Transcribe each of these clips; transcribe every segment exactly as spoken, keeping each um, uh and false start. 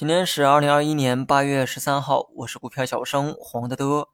今天是二零二一年八月十三号，我是股票小生黄德德。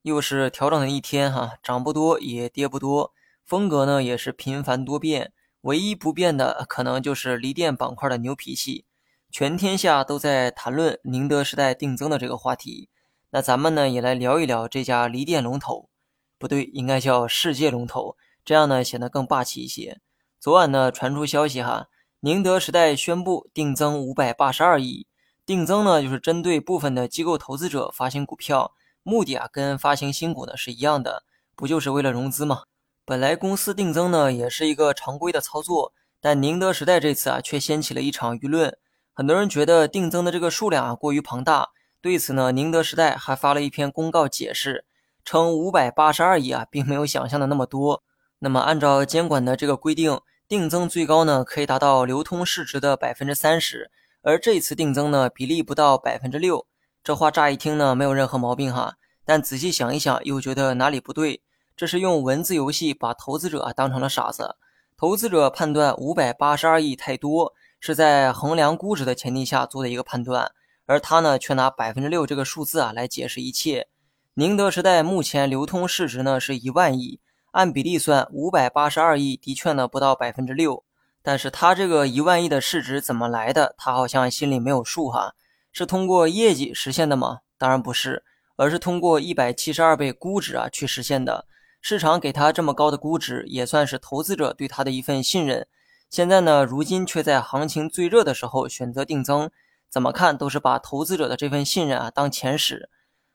又是调整的一天哈、啊，涨不多也跌不多，风格呢也是频繁多变，唯一不变的可能就是锂电板块的牛脾气。全天下都在谈论宁德时代定增的这个话题，那咱们呢也来聊一聊这家锂电龙头，不对，应该叫世界龙头，这样呢显得更霸气一些。昨晚呢传出消息哈，宁德时代宣布定增五百八十二亿，定增呢就是针对部分的机构投资者发行股票，目的啊跟发行新股呢是一样的，不就是为了融资吗？本来公司定增呢也是一个常规的操作，但宁德时代这次啊却掀起了一场舆论，很多人觉得定增的这个数量啊过于庞大，对此呢宁德时代还发了一篇公告解释，称五百八十二亿啊并没有想象的那么多。那么按照监管的这个规定，定增最高呢可以达到流通市值的 百分之三十，而这次定增呢比例不到 百分之六， 这话乍一听呢没有任何毛病哈，但仔细想一想又觉得哪里不对，这是用文字游戏把投资者、啊、当成了傻子。投资者判断五百八十二亿太多，是在衡量估值的前提下做的一个判断，而他呢却拿 百分之六 这个数字啊来解释一切。宁德时代目前流通市值呢是一万亿，按比例算五百八十二亿的确呢不到 百分之六， 但是他这个一万亿的市值怎么来的，他好像心里没有数哈，是通过业绩实现的吗？当然不是，而是通过一百七十二倍估值啊去实现的。市场给他这么高的估值，也算是投资者对他的一份信任。现在呢如今却在行情最热的时候选择定增，怎么看都是把投资者的这份信任啊当钱使。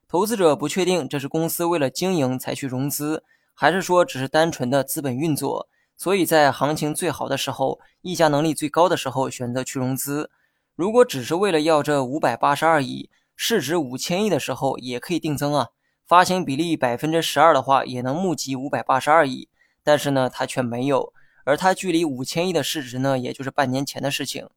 投资者不确定这是公司为了经营才去融资，还是说只是单纯的资本运作，所以在行情最好的时候，议价能力最高的时候选择去融资。如果只是为了要这五百八十二亿，市值五千亿的时候也可以定增啊，发行比例 百分之十二 的话也能募集五百八十二亿，但是呢它却没有，而它距离五千亿的市值呢也就是半年前的事情。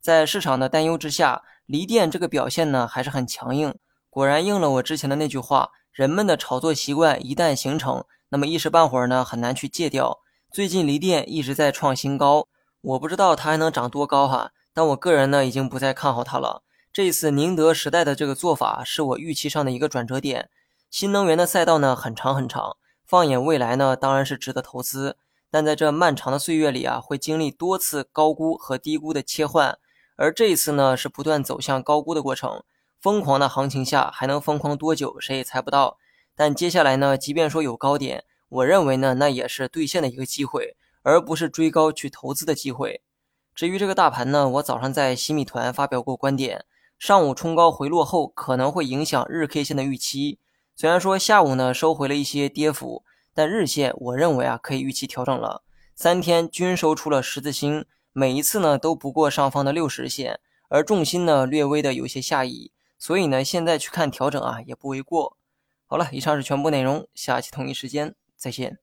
在市场的担忧之下，锂电这个表现呢还是很强硬，果然应了我之前的那句话，人们的炒作习惯一旦形成，那么一时半会儿呢很难去戒掉。最近锂电一直在创新高，我不知道它还能涨多高哈，但我个人呢已经不再看好它了。这次宁德时代的这个做法是我预期上的一个转折点。新能源的赛道呢很长很长，放眼未来呢当然是值得投资，但在这漫长的岁月里啊会经历多次高估和低估的切换，而这一次呢是不断走向高估的过程。疯狂的行情下还能疯狂多久谁也猜不到，但接下来呢即便说有高点，我认为呢那也是兑现的一个机会，而不是追高去投资的机会。至于这个大盘呢，我早上在洗米团发表过观点，上午冲高回落后可能会影响日 K 线的预期，虽然说下午呢收回了一些跌幅，但日线我认为啊可以预期调整了，三天均收出了十字星，每一次呢都不过上方的六十线，而重心呢略微的有些下移，所以呢现在去看调整啊也不为过。好了，以上是全部内容，下期同一时间再见。